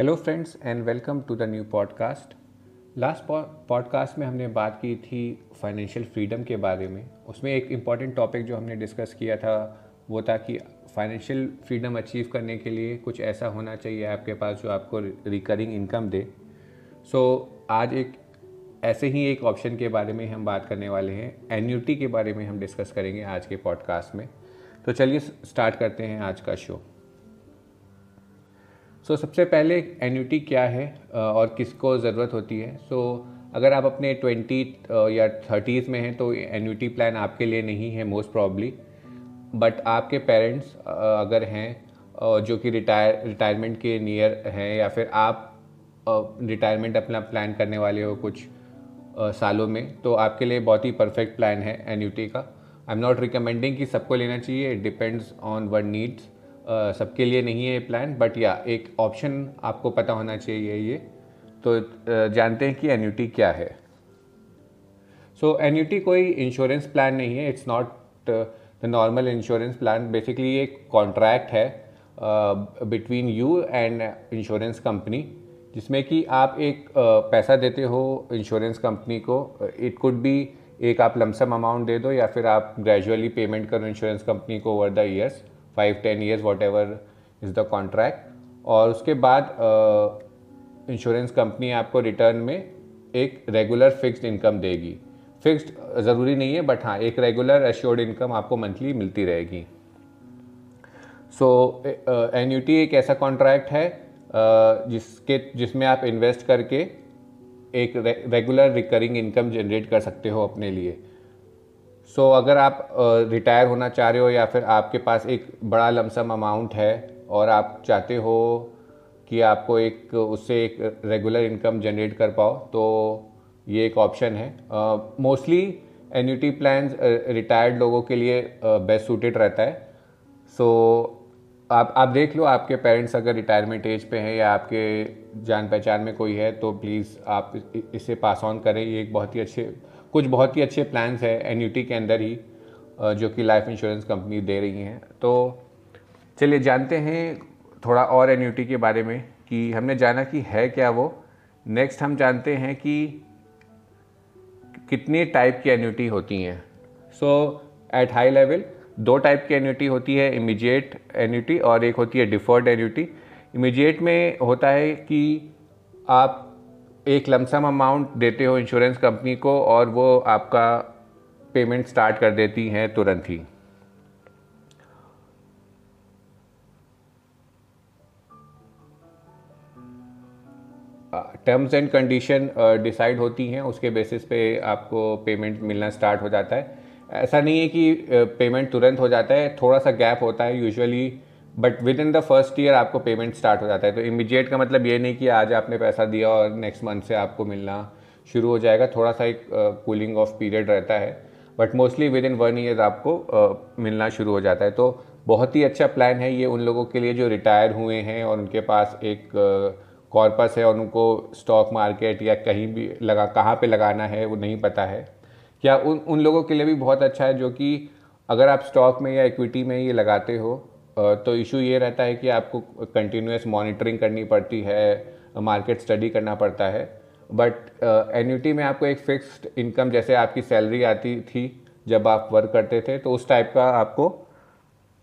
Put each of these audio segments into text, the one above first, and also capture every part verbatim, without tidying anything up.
Hello friends and welcome to the new podcast. Last podcast में हमने बात की थी फाइनेंशियल फ्रीडम के बारे में। उसमें एक इम्पॉर्टेंट टॉपिक जो हमने डिस्कस किया था वो था कि फाइनेंशियल फ्रीडम अचीव करने के लिए कुछ ऐसा होना चाहिए आपके पास जो आपको रिकरिंग इनकम दे। सो आज एक ऐसे ही एक ऑप्शन के बारे में हम बात करने वाले हैं। एन्युटी के बारे में हम डिस्कस करेंगे आज के पॉडकास्ट में। तो चलिए स्टार्ट करते हैं आज का शो। सो so, सबसे पहले एन्युटी क्या है और किसको ज़रूरत होती है। सो so, अगर आप अपने ट्वेंटी या थर्टीज़ में हैं तो एन्युटी प्लान आपके लिए नहीं है मोस्ट प्रॉब्ली, बट आपके पेरेंट्स अगर हैं जो कि रिटायर रिटायरमेंट के नियर हैं या फिर आप रिटायरमेंट अपना प्लान करने वाले हो कुछ सालों में, तो आपके लिए बहुत ही परफेक्ट प्लान है एन्युटी का। आई एम नॉट रिकमेंडिंग कि सबको लेना चाहिए, it depends on one needs. Uh, सबके लिए नहीं है ये प्लान, बट या एक ऑप्शन आपको पता होना चाहिए ये। तो uh, जानते हैं कि एन्युटी क्या है। सो so, एन्युटी कोई इंश्योरेंस प्लान नहीं है। It's not the normal insurance plan. Basically ये कॉन्ट्रैक्ट है between you and insurance company, जिसमें कि आप एक uh, पैसा देते हो इंश्योरेंस कंपनी को। इट कुड बी एक आप लमसम अमाउंट दे दो या फिर आप ग्रेजुअली पेमेंट करो इंश्योरेंस कंपनी को over the years, five ten years whatever is the contract. और उसके बाद इंश्योरेंस कंपनी आपको रिटर्न में एक रेगुलर फिक्स्ड इनकम देगी। फिक्स्ड ज़रूरी नहीं है, बट हाँ एक रेगुलर एश्योर्ड इनकम आपको मंथली मिलती रहेगी। सो एन्युटी एक ऐसा कॉन्ट्रैक्ट है uh, जिसके जिसमें आप इन्वेस्ट करके एक रेगुलर रिकरिंग इनकम जनरेट कर सकते हो अपने लिए। सो so, अगर आप रिटायर uh, होना चाह रहे हो या फिर आपके पास एक बड़ा लमसम अमाउंट है और आप चाहते हो कि आपको एक उससे एक रेगुलर इनकम जनरेट कर पाओ, तो ये एक ऑप्शन है। मोस्टली एन्युटी प्लान्स रिटायर्ड लोगों के लिए बेस्ट uh, सूटेड रहता है। सो so, आप आप देख लो, आपके पेरेंट्स अगर रिटायरमेंट एज पे हैं या आपके जान पहचान में कोई है तो प्लीज़ आप इसे पास ऑन करें। ये एक बहुत ही अच्छे कुछ बहुत ही अच्छे प्लान्स हैं एन्युटी के अंदर ही जो कि लाइफ इंश्योरेंस कंपनी दे रही हैं। तो चलिए जानते हैं थोड़ा और एन्युटी के बारे में कि हमने जाना कि है क्या वो। नेक्स्ट हम जानते हैं कि कितने टाइप की एन्युटी होती हैं। सो एट हाई लेवल दो टाइप की एन्युटी होती है, इमीडिएट एन्युटी और एक होती है डिफर्ड एन्युटी। इमीडिएट में होता है कि आप एक लमसम अमाउंट देते हो इंश्योरेंस कंपनी को और वो आपका पेमेंट स्टार्ट कर देती हैं तुरंत ही। टर्म्स एंड कंडीशन डिसाइड होती हैं, उसके बेसिस पे आपको पेमेंट मिलना स्टार्ट हो जाता है। ऐसा नहीं है कि पेमेंट तुरंत हो जाता है, थोड़ा सा गैप होता है usually, but within the first year आपको पेमेंट स्टार्ट हो जाता है। तो इमीडिएट का मतलब ये नहीं कि आज आपने पैसा दिया और नेक्स्ट मंथ से आपको मिलना शुरू हो जाएगा। थोड़ा सा एक कूलिंग ऑफ पीरियड रहता है, but mostly within one year आपको uh, मिलना शुरू हो जाता है। तो बहुत ही अच्छा प्लान है ये उन लोगों के लिए जो रिटायर हुए हैं और उनके पास एक कॉर्पस uh, है और उनको स्टॉक मार्केट या कहीं भी लगा कहाँ पर लगाना है वो नहीं पता है। या उन उन लोगों के लिए भी बहुत अच्छा है जो कि अगर आप स्टॉक में या इक्विटी में ये लगाते हो तो इशू ये रहता है कि आपको कंटिन्यूस मॉनिटरिंग करनी पड़ती है, मार्केट स्टडी करना पड़ता है। बट एन्युटी में आपको एक फिक्स्ड इनकम, जैसे आपकी सैलरी आती थी जब आप वर्क करते थे, तो उस टाइप का आपको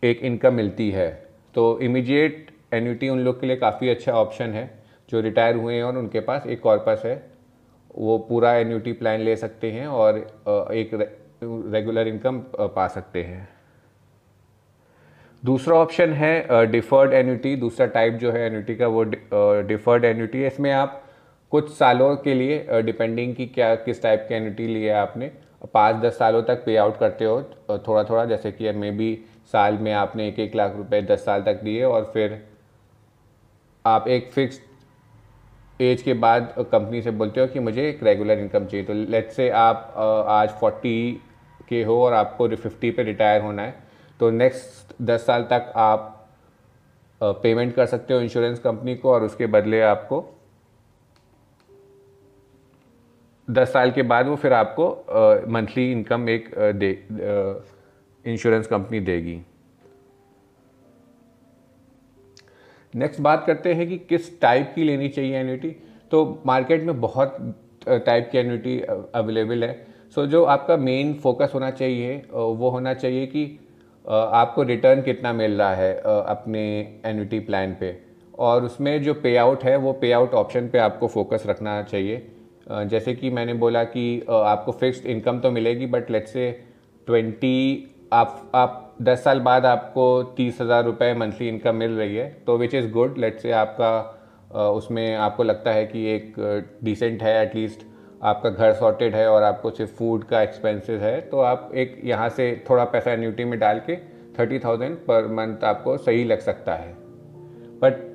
एक इनकम मिलती है। तो इमीडिएट एन्युटी उन लोग के लिए काफ़ी अच्छा ऑप्शन है जो रिटायर हुए हैं और उनके पास एक कॉर्पस है, वो पूरा एन्युटी प्लान ले सकते हैं और एक रेगुलर इनकम पा सकते हैं। दूसरा ऑप्शन है डिफर्ड एन्युटी। दूसरा टाइप जो है एन्युटी का वो डिफर्ड एन्युटी है। इसमें आप कुछ सालों के लिए, डिपेंडिंग कि क्या किस टाइप की एन्युटी ली है आपने, पाँच दस सालों तक पे आउट करते हो थोड़ा थोड़ा। जैसे कि मे बी साल में आपने एक एक लाख रुपए दस साल तक दिए और फिर आप एक फिक्स्ड एज के बाद कंपनी से बोलते हो कि मुझे एक रेगुलर इनकम चाहिए। तो लेट्स से आप आज फोर्टी के हो और आपको फिफ्टी पे रिटायर होना है, तो नेक्स्ट दस साल तक आप पेमेंट कर सकते हो इंश्योरेंस कंपनी को और उसके बदले आपको दस साल के बाद वो फिर आपको मंथली इनकम एक दे इंश्योरेंस कंपनी देगी। नेक्स्ट बात करते हैं कि किस टाइप की लेनी चाहिए एन्युटी। तो मार्केट में बहुत टाइप की एन्युटी अवेलेबल है। सो so, जो आपका मेन फोकस होना चाहिए वो होना चाहिए कि आपको रिटर्न कितना मिल रहा है अपने एन्युटी प्लान पे, और उसमें जो पे आउट है वो पे आउट ऑप्शन पे आपको फोकस रखना चाहिए। जैसे कि मैंने बोला कि आपको फिक्स्ड इनकम तो मिलेगी, बट लेट्स से ट्वेंटी आप आप दस साल बाद आपको तीस हज़ार रुपये मंथली इनकम मिल रही है, तो which is good. Let's say आपका उसमें आपको लगता है कि एक डिसेंट है, एटलीस्ट आपका घर सॉर्टेड है और आपको सिर्फ फूड का एक्सपेंसेस है, तो आप एक यहाँ से थोड़ा पैसा एन्युटी में डाल के थर्टी थाउजेंड पर मंथ आपको सही लग सकता है। बट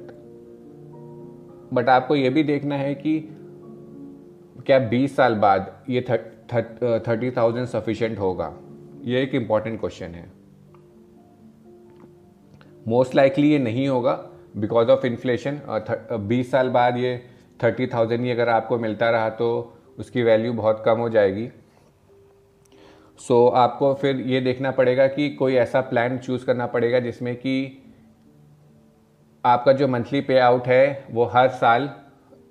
बट आपको ये भी देखना है कि क्या बीस साल बाद ये थर्टी थाउजेंड सफिशेंट होगा, ये एक इम्पॉर्टेंट क्वेश्चन है। मोस्ट लाइकली ये नहीं होगा बिकॉज ऑफ इन्फ्लेशन। बीस साल बाद ये थर्टी थाउजेंड ही अगर आपको मिलता रहा तो उसकी वैल्यू बहुत कम हो जाएगी। सो so, आपको फिर ये देखना पड़ेगा कि कोई ऐसा प्लान चूज़ करना पड़ेगा जिसमें कि आपका जो मंथली पे आउट है वो हर साल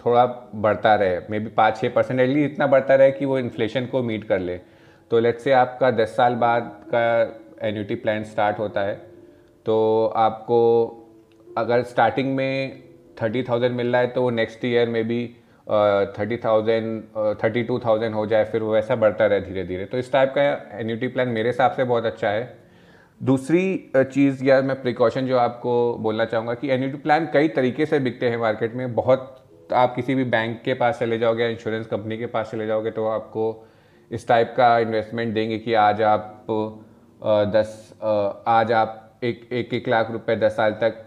थोड़ा बढ़ता रहे, मे बी पाँच छः परसेंटली इतना बढ़ता रहे कि वो इन्फ्लेशन को मीट कर ले। तो लेट्स से आपका दस साल बाद का एन्युटी प्लान स्टार्ट होता है, तो आपको अगर स्टार्टिंग में थर्टी थाउजेंड मिल रहा है तो नेक्स्ट ईयर में भी thirty thousand thirty two thousand हो जाए, फिर वो वैसा बढ़ता रहे धीरे धीरे। तो इस टाइप का एन्युटी प्लान मेरे हिसाब से बहुत अच्छा है। दूसरी चीज़ या मैं प्रिकॉशन जो आपको बोलना चाहूँगा कि एन्युटी प्लान कई तरीके से बिकते हैं मार्केट में। बहुत आप किसी भी बैंक के पास चले जाओगे, इंश्योरेंस कंपनी के पास चले जाओगे, तो आपको इस टाइप का इन्वेस्टमेंट देंगे कि आज आप दस आज आप एक एक एक लाख रुपए दस साल तक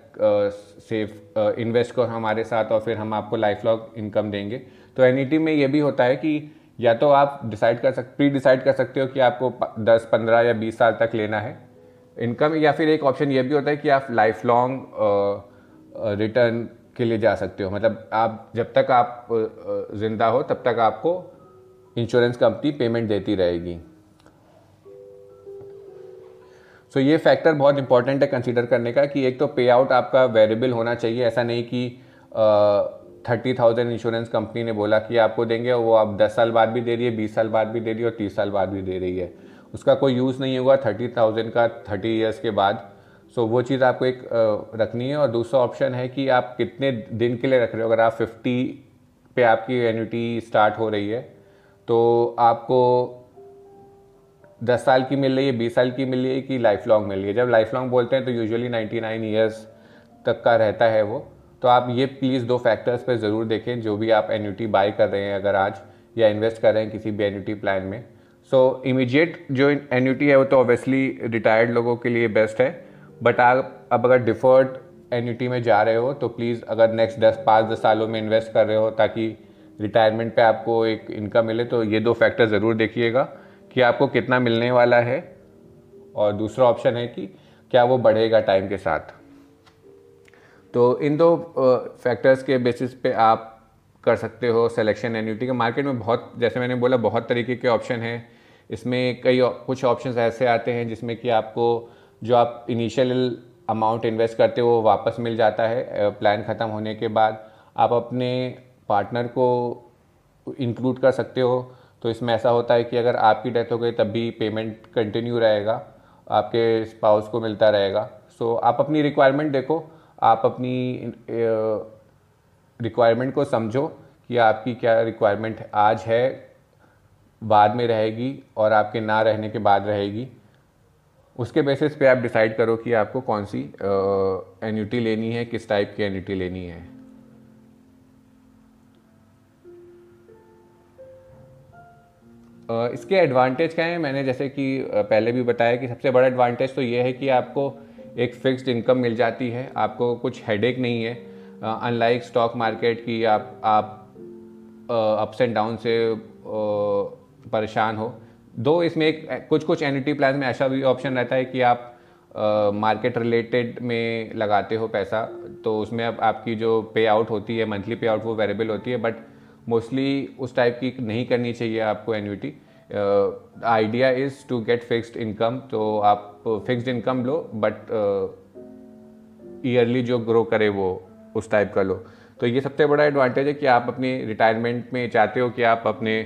सेफ इन्वेस्ट करो हमारे साथ और फिर हम आपको लाइफ लॉन्ग इनकम देंगे। तो एन्युटी में ये भी होता है कि या तो आप डिसाइड कर सकते प्री डिसाइड कर सकते हो कि आपको दस पंद्रह या बीस साल तक लेना है इनकम, या फिर एक ऑप्शन ये भी होता है कि आप लाइफ लॉन्ग रिटर्न के लिए जा सकते हो। मतलब आप जब तक आप जिंदा हो तब तक आपको इंश्योरेंस कंपनी पेमेंट देती रहेगी। सो so, ये फैक्टर बहुत इंपॉर्टेंट है कंसीडर करने का कि एक तो पे आउट आपका वेरिएबल होना चाहिए। ऐसा नहीं कि थर्टी थाउजेंड इंश्योरेंस कंपनी ने बोला कि आपको देंगे और वो आप दस साल बाद भी दे रही है, बीस साल बाद भी दे रही है और तीस साल बाद भी दे रही है, उसका कोई यूज़ नहीं होगा थर्टी थाउजेंड का थर्टी ईयर्स के बाद। सो so, वो चीज़ आपको एक uh, रखनी है। और दूसरा ऑप्शन है कि आप कितने दिन के लिए रख रहे हो। अगर आप फिफ्टी पे आपकी एन्युटी स्टार्ट हो रही है तो आपको दस साल की मिल रही है, बीस साल की मिल रही है कि लाइफ लॉन्ग मिल रही है। जब लाइफ लॉन्ग बोलते हैं तो यूजुअली निन्यानवे इयर्स तक का रहता है वो। तो आप ये प्लीज़ दो फैक्टर्स पे ज़रूर देखें जो भी आप एन्युटी बाय कर रहे हैं अगर आज, या इन्वेस्ट कर रहे हैं किसी भी एन्युटी प्लान में। सो so, इमीडिएट जो एन्युटी है वो तो ऑब्वियसली रिटायर्ड लोगों के लिए बेस्ट है, बट आप अब अगर डिफर्ड एन्युटी में जा रहे हो तो प्लीज़ अगर नेक्स्ट दस पाँच दस सालों में इन्वेस्ट कर रहे हो ताकि रिटायरमेंट पे आपको एक इनकम मिले, तो ये दो फैक्टर ज़रूर देखिएगा कि आपको कितना मिलने वाला है, और दूसरा ऑप्शन है कि क्या वो बढ़ेगा टाइम के साथ। तो इन दो फैक्टर्स के बेसिस पे आप कर सकते हो सिलेक्शन एन्युटी के। मार्केट में बहुत, जैसे मैंने बोला, बहुत तरीके के ऑप्शन हैं। इसमें कई कुछ ऑप्शंस ऐसे आते हैं जिसमें कि आपको जो आप इनिशियल अमाउंट इन्वेस्ट करते हो वो वापस मिल जाता है प्लान ख़त्म होने के बाद। आप अपने पार्टनर को इंक्लूड कर सकते हो, तो इसमें ऐसा होता है कि अगर आपकी डेथ हो गई तब भी पेमेंट कंटिन्यू रहेगा, आपके स्पाउस को मिलता रहेगा। सो आप अपनी रिक्वायरमेंट देखो, आप अपनी रिक्वायरमेंट को समझो कि आपकी क्या रिक्वायरमेंट आज है, बाद में रहेगी और आपके ना रहने के बाद रहेगी। उसके बेसिस पे आप डिसाइड करो कि आपको कौन सी एन्युटी लेनी है, किस टाइप की एन्युटी लेनी है। इसके एडवांटेज क्या हैं? मैंने जैसे कि पहले भी बताया कि सबसे बड़ा एडवांटेज तो ये है कि आपको एक फ़िक्स्ड इनकम मिल जाती है, आपको कुछ हेडेक नहीं है। अनलाइक स्टॉक मार्केट की आप आप अप्स एंड डाउन से uh, परेशान हो। दो इसमें एक कुछ कुछ एन्युटी प्लान में ऐसा भी ऑप्शन रहता है कि आप मार्केट uh, रिलेटेड में लगाते हो पैसा, तो उसमें अब आप, आपकी जो पे आउट होती है मंथली पे आउट वो वेरिएबल होती है, बट मोस्टली उस टाइप की नहीं करनी चाहिए आपको annuity. Idea is to get fixed income, तो आप फिक्स्ड इनकम लो बट ईयरली uh, जो ग्रो करे वो उस टाइप का लो। तो ये सबसे बड़ा एडवांटेज है कि आप अपनी रिटायरमेंट में चाहते हो कि आप अपने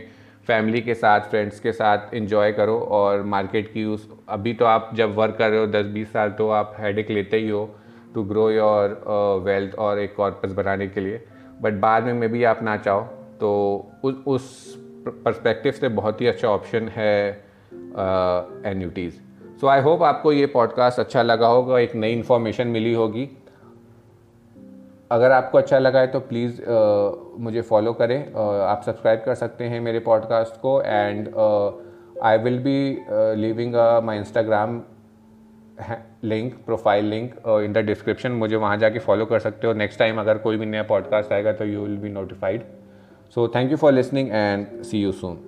फैमिली के साथ, फ्रेंड्स के साथ इन्जॉय करो और मार्केट की उस, अभी तो आप जब वर्क कर रहे हो दस बीस साल तो आप हेडेक लेते ही हो टू ग्रो योर वेल्थ और एक कॉर्पस बनाने के लिए, बट बाद में मे भी आप ना चाहो तो उ, उस पर्सपेक्टिव से बहुत ही अच्छा ऑप्शन है एन्यूटीज़। सो आई होप आपको ये पॉडकास्ट अच्छा लगा होगा, एक नई इन्फॉर्मेशन मिली होगी। अगर आपको अच्छा लगा है तो प्लीज़ uh, मुझे फॉलो करें, uh, आप सब्सक्राइब कर सकते हैं मेरे पॉडकास्ट को, and I will be leaving my Instagram link, profile link in the description, मुझे वहाँ जाके फॉलो कर सकते हो। नेक्स्ट टाइम अगर कोई भी नया पॉडकास्ट आएगा तो you will be notified. So thank you for listening and see you soon.